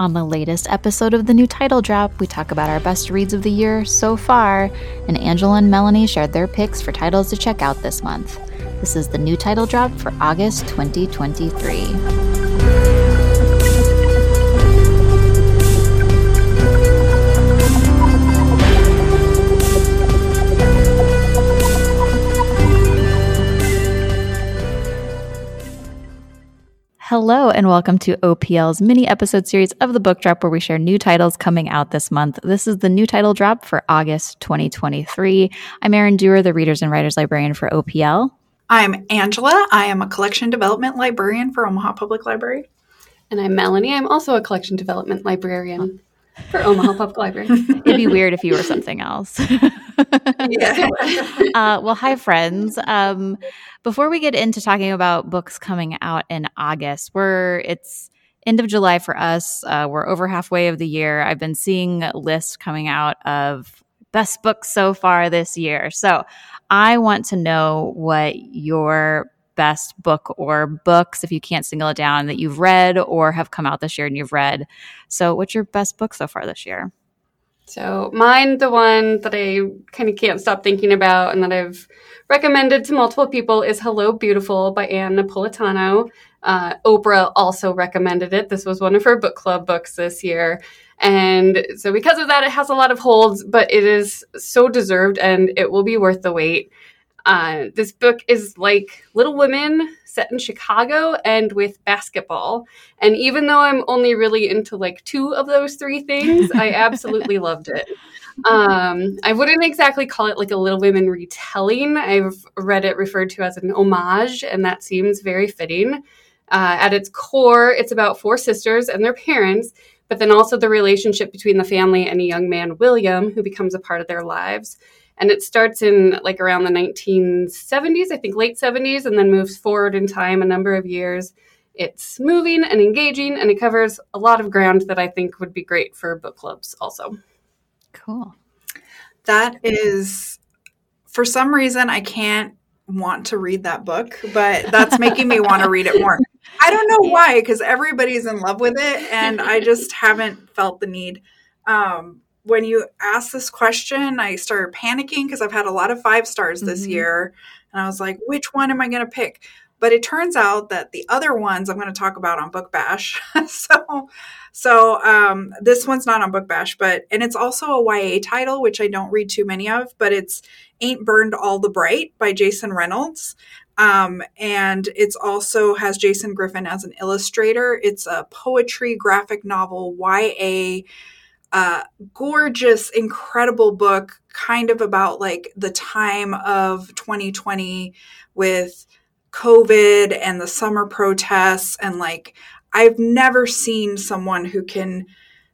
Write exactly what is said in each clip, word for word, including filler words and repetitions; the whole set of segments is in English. On the latest episode of the New Title Drop, we talk about our best reads of the year so far, and Angela and Melanie shared their picks for titles to check out this month. This is the New Title Drop for August twenty twenty-three. Hello, and welcome to O P L's mini episode series of the Book Drop, where we share new titles coming out this month. This is the New Title Drop for August twenty twenty-three. I'm Erin Dewar, the Readers and Writers Librarian for O P L. I'm Angela. I am a Collection Development Librarian for Omaha Public Library. And I'm Melanie. I'm also a Collection Development Librarian for Omaha Public Library. It'd be weird if you were something else. Yeah. uh, well, hi, friends. Um, before we get into talking about books coming out in August, we're it's end of July for us. Uh, we're over halfway of the year. I've been seeing lists coming out of best books so far this year. So I want to know what your best book or books, if you can't single it down, that you've read or have come out this year and you've read. So what's your best book so far this year? So mine, the one that I kind of can't stop thinking about and that I've recommended to multiple people, is Hello, Beautiful by Anne Napolitano. Uh, Oprah also recommended it. This was one of her book club books this year. And so because of that, it has a lot of holds, but it is so deserved and it will be worth the wait. Uh, this book is like Little Women set in Chicago and with basketball. And even though I'm only really into like two of those three things, I absolutely loved it. Um, I wouldn't exactly call it like a Little Women retelling. I've read it referred to as an homage, and that seems very fitting. Uh, at its core, it's about four sisters and their parents, but then also the relationship between the family and a young man, William, who becomes a part of their lives. And it starts in like around the nineteen seventies, I think late seventies, and then moves forward in time a number of years. It's moving and engaging, and it covers a lot of ground that I think would be great for book clubs also. Cool. That is, for some reason, I can't want to read that book, but that's making me want to read it more. I don't know why, because everybody's in love with it, and I just haven't felt the need. Um When you asked this question, I started panicking because I've had a lot of five stars this mm-hmm. year. And I was like, which one am I going to pick? But it turns out that the other ones I'm going to talk about on Book Bash. so so um, this one's not on Book Bash, but and it's also a Y A title, which I don't read too many of, but it's Ain't Burned All the Bright by Jason Reynolds. Um, and it's also has Jason Griffin as an illustrator. It's a poetry graphic novel, Y A Uh, gorgeous, incredible book, kind of about like the time of twenty twenty with COVID and the summer protests. And like, I've never seen someone who can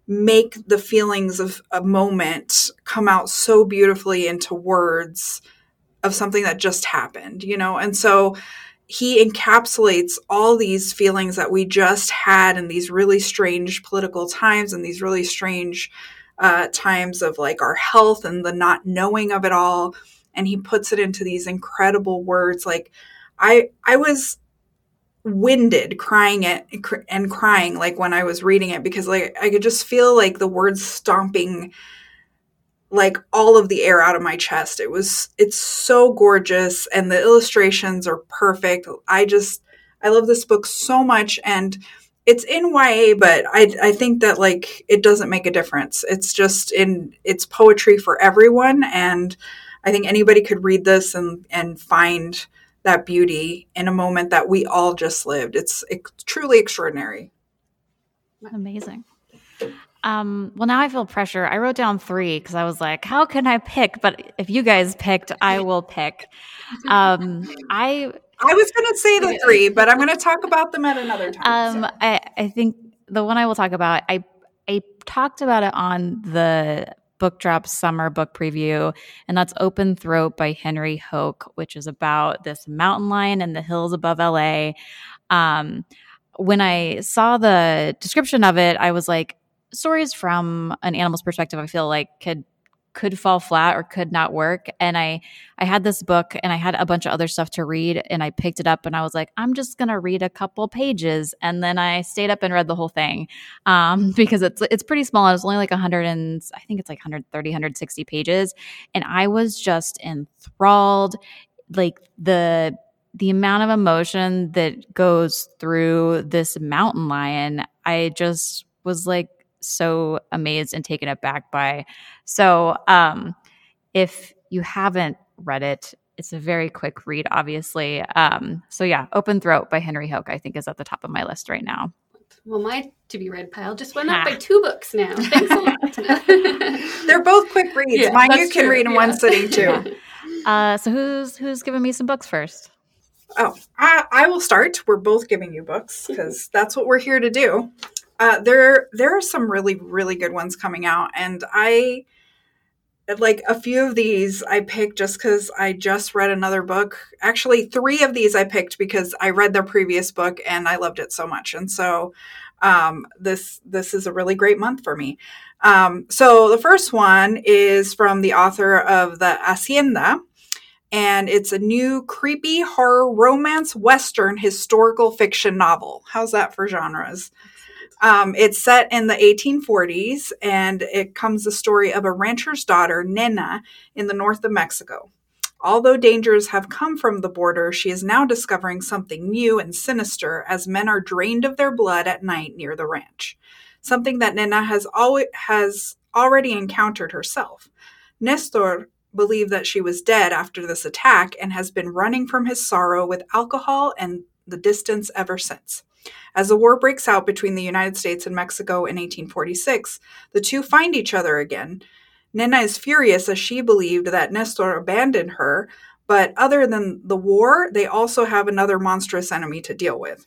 make the feelings of a moment come out so beautifully into words of something that just happened, you know? And so he encapsulates all these feelings that we just had in these really strange political times and these really strange uh, times of like our health and the not knowing of it all. And he puts it into these incredible words. Like I, I was winded crying it and crying like when I was reading it, because like I could just feel like the words stomping like all of the air out of my chest. It was, it's so gorgeous. And the illustrations are perfect. I just, I love this book so much. And it's in Y A, but I I think that like, it doesn't make a difference. It's just in, it's poetry for everyone. And I think anybody could read this and, and find that beauty in a moment that we all just lived. It's, it's truly extraordinary. Amazing. Um, well, now I feel pressure. I wrote down three because I was like, how can I pick? But if you guys picked, I will pick. Um, I I was going to say the three, but I'm going to talk about them at another time. Um, so. I, I think the one I will talk about, I I talked about it on the Book Drop summer book preview, and that's Open Throat by Henry Hoke, which is about this mountain lion in the hills above L A. Um, when I saw the description of it, I was like, stories from an animal's perspective, I feel like could could fall flat or could not work. And I, I had this book and I had a bunch of other stuff to read, and I picked it up and I was like, I'm just going to read a couple pages. And then I stayed up and read the whole thing um, because it's, it's pretty small. It was only like one hundred and I think it's like one hundred thirty, one hundred sixty pages. And I was just enthralled. Like the, the amount of emotion that goes through this mountain lion, I just was like, so amazed and taken aback by. So um, if you haven't read it, it's a very quick read, obviously. Um, so yeah, Open Throat by Henry Hoke, I think, is at the top of my list right now. Well, my to-be-read pile just went up by two books now. Thanks a lot. They're both quick reads. Yeah, mine you can true. read in yeah. one sitting, too. Uh, so who's who's giving me some books first? Oh, I, I will start. We're both giving you books because that's what we're here to do. Uh, there, there are some really, really good ones coming out, and I like a few of these I picked just because I just read another book. Actually, three of these I picked because I read their previous book and I loved it so much. And so, um, this this is a really great month for me. Um, so the first one is from the author of The Hacienda, and it's a new creepy horror romance western historical fiction novel. How's that for genres? Um, it's set in the eighteen forties, and it comes the story of a rancher's daughter, Nena, in the north of Mexico. Although dangers have come from the border, she is now discovering something new and sinister as men are drained of their blood at night near the ranch, something that Nena has, always, has already encountered herself. Nestor believed that she was dead after this attack and has been running from his sorrow with alcohol and the distance ever since. As the war breaks out between the United States and Mexico in eighteen forty-six, the two find each other again. Nena is furious as she believed that Nestor abandoned her, but other than the war, they also have another monstrous enemy to deal with.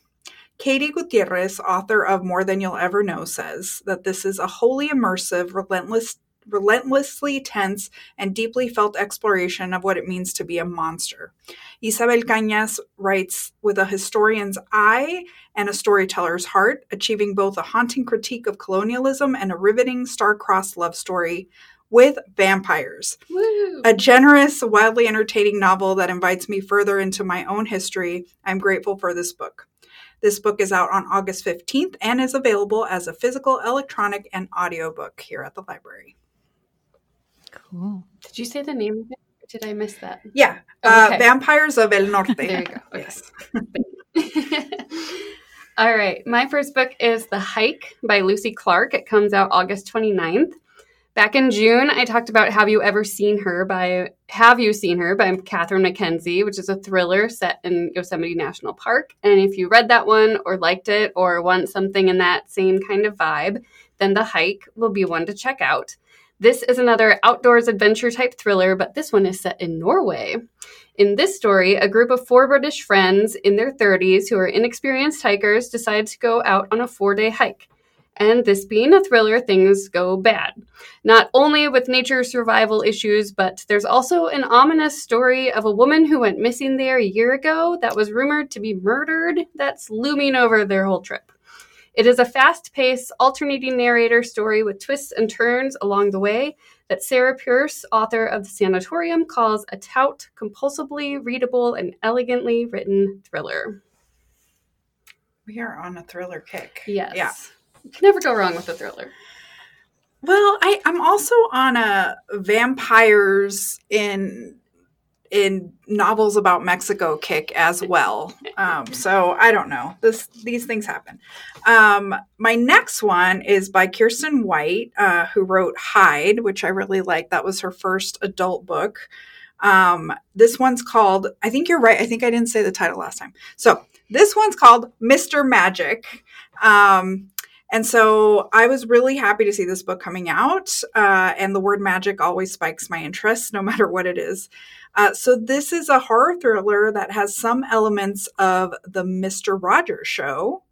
Katie Gutierrez, author of More Than You'll Ever Know, says that this is a wholly immersive, relentless, relentlessly tense, and deeply felt exploration of what it means to be a monster. Isabel Cañas writes with a historian's eye and a storyteller's heart, achieving both a haunting critique of colonialism and a riveting star-crossed love story with vampires. Woo. A generous, wildly entertaining novel that invites me further into my own history. I'm grateful for this book. This book is out on August fifteenth and is available as a physical, electronic, and audiobook here at the library. Cool. Did you say the name of it? Or did I miss that? Yeah. Oh, okay. uh, Vampires of El Norte. There you go. Okay. Yes. All right. My first book is The Hike by Lucy Clark. It comes out August twenty-ninth. Back in June, I talked about Have You Ever Seen Her by Have You Seen Her by Catherine McKenzie, which is a thriller set in Yosemite National Park. And if you read that one or liked it or want something in that same kind of vibe, then The Hike will be one to check out. This is another outdoors adventure type thriller, but this one is set in Norway. In this story, a group of four British friends in their thirties who are inexperienced hikers decide to go out on a four-day hike. And this being a thriller, things go bad. Not only with nature survival issues, but there's also an ominous story of a woman who went missing there a year ago that was rumored to be murdered that's looming over their whole trip. It is a fast-paced, alternating narrator story with twists and turns along the way that Sarah Pierce, author of The Sanatorium, calls a taut, compulsively readable, and elegantly written thriller. We are on a thriller kick. Yes. Yeah. You can never go wrong with a thriller. Well, I, I'm also on a vampires in... in novels about Mexico kick as well. Um, so I don't know. This, these things happen. Um, my next one is by Kirsten White, uh, who wrote Hide, which I really like. That was her first adult book. Um, this one's called, I think you're right. I think I didn't say the title last time. So this one's called Mister Magic. Um, And so I was really happy to see this book coming out. Uh, and the word magic always spikes my interest, no matter what it is. Uh, so this is a horror thriller that has some elements of the Mister Rogers show.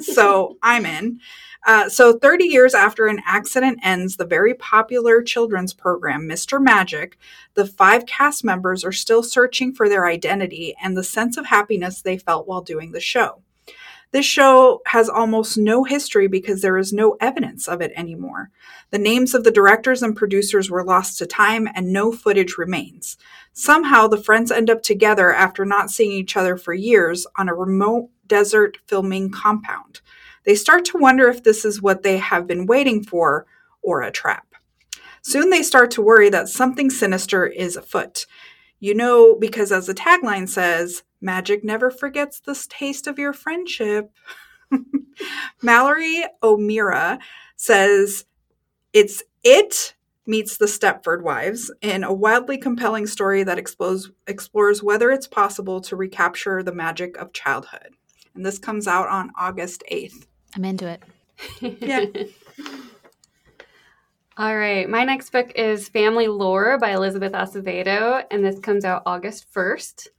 So I'm in. Uh, so thirty years after an accident ends the very popular children's program, Mister Magic, the five cast members are still searching for their identity and the sense of happiness they felt while doing the show. This show has almost no history because there is no evidence of it anymore. The names of the directors and producers were lost to time and no footage remains. Somehow the friends end up together after not seeing each other for years on a remote desert filming compound. They start to wonder if this is what they have been waiting for or a trap. Soon they start to worry that something sinister is afoot. You know, because as the tagline says, magic never forgets the taste of your friendship. Mallory O'Meara says it's it meets the Stepford Wives in a wildly compelling story that explos- explores whether it's possible to recapture the magic of childhood. And this comes out on August eighth. I'm into it. Yeah. All right. My next book is Family Lore by Elizabeth Acevedo, and this comes out August first.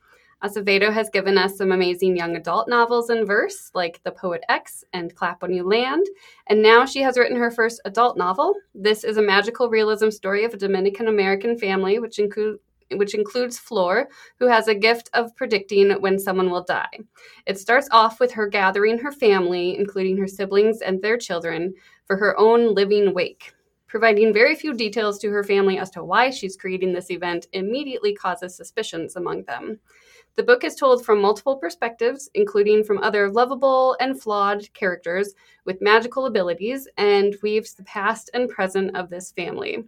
Acevedo has given us some amazing young adult novels in verse, like The Poet X and Clap When You Land, and now she has written her first adult novel. This is a magical realism story of a Dominican-American family, which, include, which includes Flor, who has a gift of predicting when someone will die. It starts off with her gathering her family, including her siblings and their children, for her own living wake. Providing very few details to her family as to why she's creating this event immediately causes suspicions among them. The book is told from multiple perspectives, including from other lovable and flawed characters with magical abilities, and weaves the past and present of this family.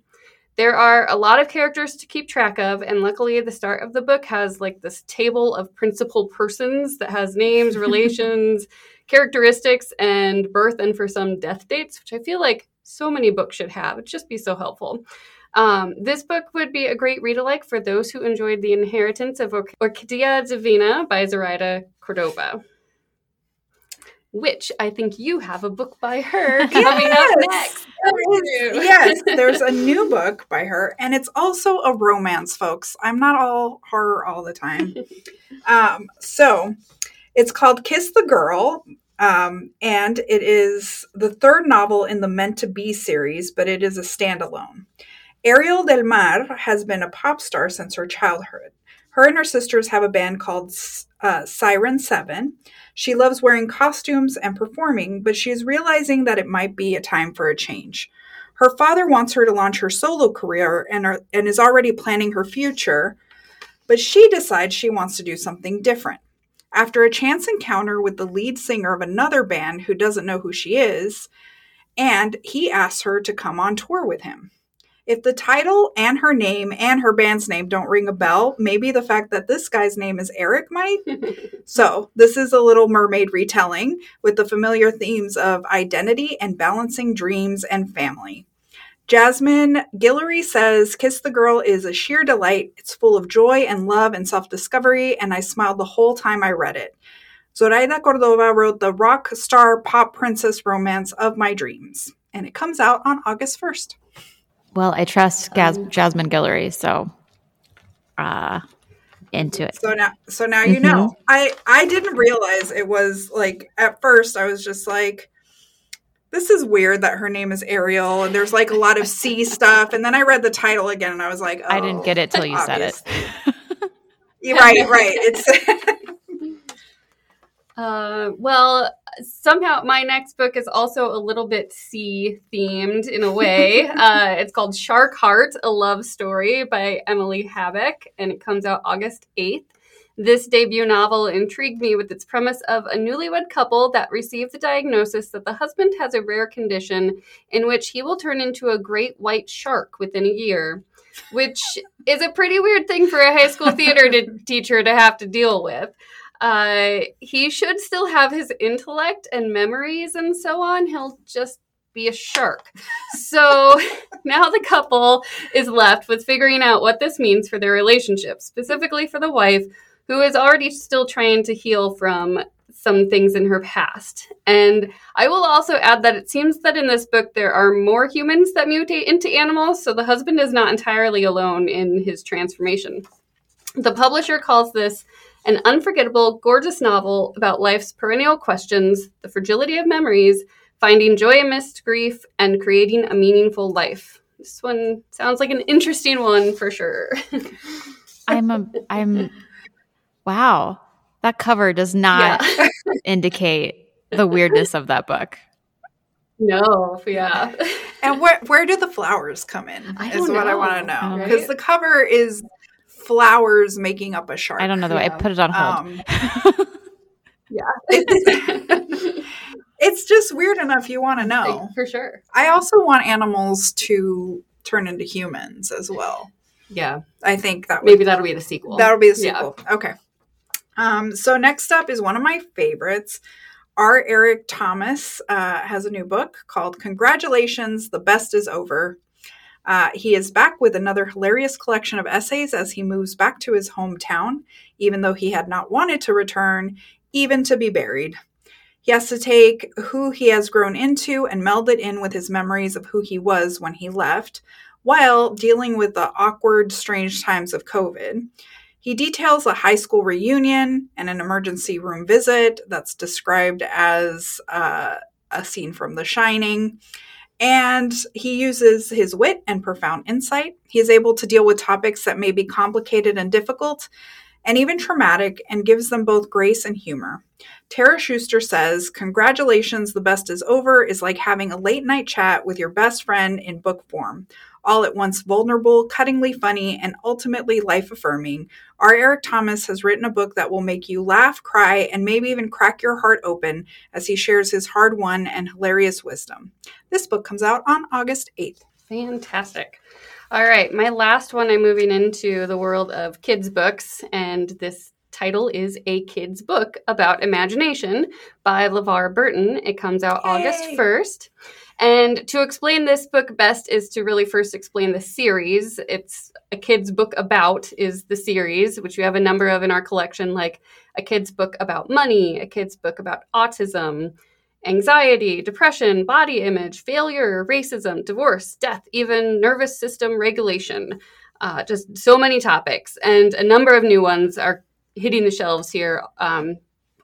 There are a lot of characters to keep track of, and luckily the start of the book has like this table of principal persons that has names, relations, characteristics, and birth, and for some death dates, which I feel like so many books should have. It'd just be so helpful. Um, this book would be a great read-alike for those who enjoyed The Inheritance of Orch- Orchidia Divina by Zoraida Cordova, which I think you have a book by her coming yes! up next. Is, yes, there's a new book by her, and it's also a romance, folks. I'm not all horror all the time. um, so it's called Kiss the Girl. Um, and it is the third novel in the Meant to Be series, but it is a standalone. Ariel Del Mar has been a pop star since her childhood. Her and her sisters have a band called uh, Siren Seven. She loves wearing costumes and performing, but she is realizing that it might be a time for a change. Her father wants her to launch her solo career and, are, and is already planning her future, but she decides she wants to do something different. After a chance encounter with the lead singer of another band who doesn't know who she is, and he asks her to come on tour with him. If the title and her name and her band's name don't ring a bell, maybe the fact that this guy's name is Eric might. So this is a Little Mermaid retelling with the familiar themes of identity and balancing dreams and family. Jasmine Guillory says, Kiss the Girl is a sheer delight. It's full of joy and love and self-discovery, and I smiled the whole time I read it. Zoraida Cordova wrote the rock star pop princess romance of my dreams, and it comes out on August first. Well, I trust Gas- um, Jasmine Guillory, so uh, into it. So now, so now you mm-hmm. know. I, I didn't realize it was, like, at first I was just like, this is weird that her name is Ariel, and there's like a lot of sea stuff. And then I read the title again, and I was like, oh. I didn't get it till you obviously. said it. Right, right. It's uh, well, somehow my next book is also a little bit sea-themed in a way. Uh, it's called Shark Heart, A Love Story by Emily Habeck, and it comes out August eighth. This debut novel intrigued me with its premise of a newlywed couple that received the diagnosis that the husband has a rare condition in which he will turn into a great white shark within a year, which is a pretty weird thing for a high school theater to, teacher to have to deal with. Uh, he should still have his intellect and memories and so on. He'll just be a shark. So now the couple is left with figuring out what this means for their relationship, specifically for the wife, who is already still trying to heal from some things in her past. And I will also add that it seems that in this book there are more humans that mutate into animals, so the husband is not entirely alone in his transformation. The publisher calls this an unforgettable, gorgeous novel about life's perennial questions, the fragility of memories, finding joy amidst grief, and creating a meaningful life. This one sounds like an interesting one for sure. I'm a... I'm... Wow. That cover does not yeah. indicate the weirdness of that book. No, yeah. And where where do the flowers come in is what I want to know. Because right? The cover is flowers making up a shark. I don't know the way. Yeah. I put it on hold. Um, yeah. It's, it's just weird enough you want to know. For sure. I also want animals to turn into humans as well. Yeah. I think that would, Maybe that'll be the sequel. That'll be the sequel. Yeah. Okay. Um, so next up is one of my favorites. R. Eric Thomas uh, has a new book called Congratulations, The Best Is Over. Uh, he is back with another hilarious collection of essays as he moves back to his hometown, even though he had not wanted to return, even to be buried. He has to take who he has grown into and meld it in with his memories of who he was when he left, while dealing with the awkward, strange times of COVID. He details a high school reunion and an emergency room visit that's described as uh, a scene from The Shining. And he uses his wit and profound insight. He is able to deal with topics that may be complicated and difficult and even traumatic, and gives them both grace and humor. Tara Schuster says, Congratulations, The Best Is Over is like having a late night chat with your best friend in book form. All at once vulnerable, cuttingly funny, and ultimately life-affirming, R. Eric Thomas has written a book that will make you laugh, cry, and maybe even crack your heart open as he shares his hard-won and hilarious wisdom. This book comes out on August eighth. Fantastic. All right, my last one, I'm moving into the world of kids' books, and this title is A Kid's Book About Imagination by LeVar Burton. It comes out Yay. August first. And to explain this book best is to really first explain the series. It's A Kid's Book About is the series, which we have a number of in our collection, like A Kid's Book About Money, A Kid's Book About Autism, Anxiety, Depression, Body Image, Failure, Racism, Divorce, Death, even Nervous System Regulation. Uh, just so many topics. And a number of new ones are hitting the shelves here um,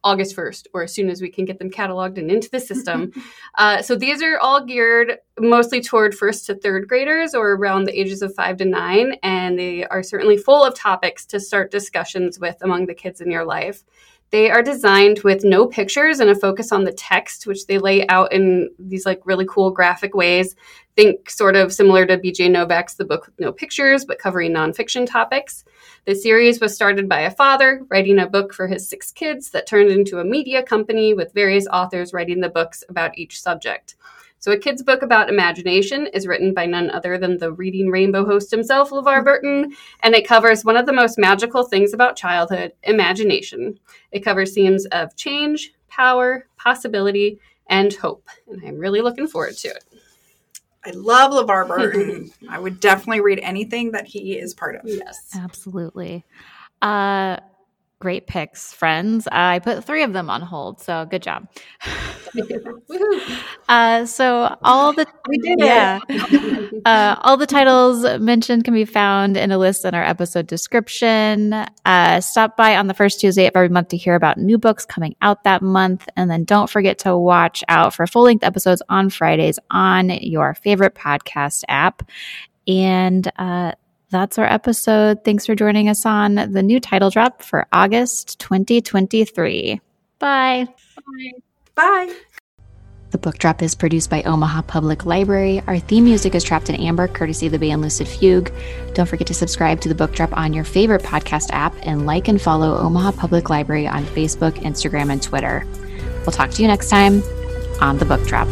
August first, or as soon as we can get them cataloged and into the system. uh, so these are all geared mostly toward first to third graders, or around the ages of five to nine. And they are certainly full of topics to start discussions with among the kids in your life. They are designed with no pictures and a focus on the text, which they lay out in these like really cool graphic ways. Think sort of similar to B J Novak's The Book with No Pictures, but covering nonfiction topics. The series was started by a father writing a book for his six kids that turned into a media company with various authors writing the books about each subject. So A Kid's Book About Imagination is written by none other than the Reading Rainbow host himself, LeVar Burton, and it covers one of the most magical things about childhood, imagination. It covers themes of change, power, possibility, and hope. And I'm really looking forward to it. I love LeVar Burton. I would definitely read anything that he is part of. Yes. Absolutely. Uh Great picks, friends. Uh, I put three of them on hold, so good job. uh, so all the we did yeah, it. uh, all the titles mentioned can be found in a list in our episode description. Uh, stop by on the first Tuesday of every month to hear about new books coming out that month, and then don't forget to watch out for full length episodes on Fridays on your favorite podcast app. And uh, that's our episode. Thanks for joining us on the New Title Drop for August twenty twenty-three. Bye. Bye. Bye. The Book Drop is produced by Omaha Public Library. Our theme music is Trapped in Amber, courtesy of the band Lucid Fugue. Don't forget to subscribe to The Book Drop on your favorite podcast app, and like and follow Omaha Public Library on Facebook, Instagram, and Twitter. We'll talk to you next time on The Book Drop.